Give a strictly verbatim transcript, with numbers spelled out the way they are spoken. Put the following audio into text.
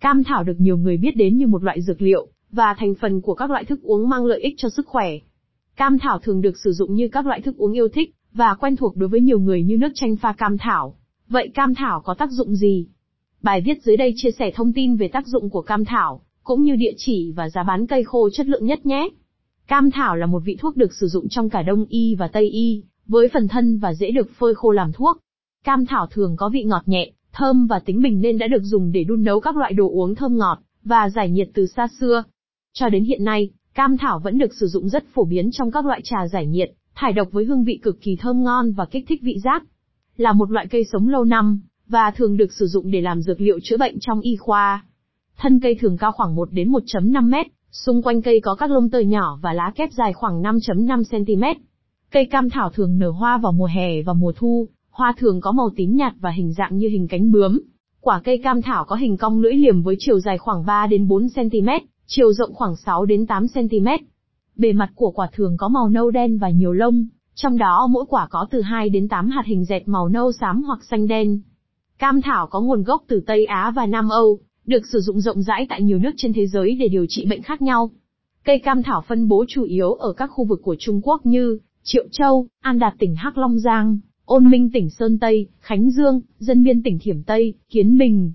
Cam thảo được nhiều người biết đến như một loại dược liệu, và thành phần của các loại thức uống mang lợi ích cho sức khỏe. Cam thảo thường được sử dụng như các loại thức uống yêu thích, và quen thuộc đối với nhiều người như nước chanh pha cam thảo. Vậy cam thảo có tác dụng gì? Bài viết dưới đây chia sẻ thông tin về tác dụng của cam thảo, cũng như địa chỉ và giá bán cây khô chất lượng nhất nhé. Cam thảo là một vị thuốc được sử dụng trong cả Đông y và Tây y, với phần thân và dễ được phơi khô làm thuốc. Cam thảo thường có vị ngọt nhẹ, thơm và tính bình nên đã được dùng để đun nấu các loại đồ uống thơm ngọt và giải nhiệt từ xa xưa. Cho đến hiện nay, cam thảo vẫn được sử dụng rất phổ biến trong các loại trà giải nhiệt, thải độc với hương vị cực kỳ thơm ngon và kích thích vị giác. Là một loại cây sống lâu năm và thường được sử dụng để làm dược liệu chữa bệnh trong y khoa. Thân cây thường cao khoảng một đến một phẩy năm mét, xung quanh cây có các lông tơ nhỏ và lá kép dài khoảng năm phẩy năm xăng-ti-mét. Cây cam thảo thường nở hoa vào mùa hè và mùa thu, hoa thường có màu tím nhạt và hình dạng như hình cánh bướm. Quả cây cam thảo có hình cong lưỡi liềm với chiều dài khoảng ba đến bốn xăng-ti-mét, chiều rộng khoảng sáu đến tám xăng-ti-mét. Bề mặt của quả thường có màu nâu đen và nhiều lông, trong đó mỗi quả có từ hai đến tám hạt hình dẹt màu nâu xám hoặc xanh đen. Cam thảo có nguồn gốc từ Tây Á và Nam Âu, được sử dụng rộng rãi tại nhiều nước trên thế giới để điều trị bệnh khác nhau. Cây cam thảo phân bố chủ yếu ở các khu vực của Trung Quốc như Triệu Châu, An Đạt tỉnh Hắc Long Giang, Ôn Minh tỉnh Sơn Tây, Khánh Dương, Dân Biên tỉnh Thiểm Tây, Kiến Bình,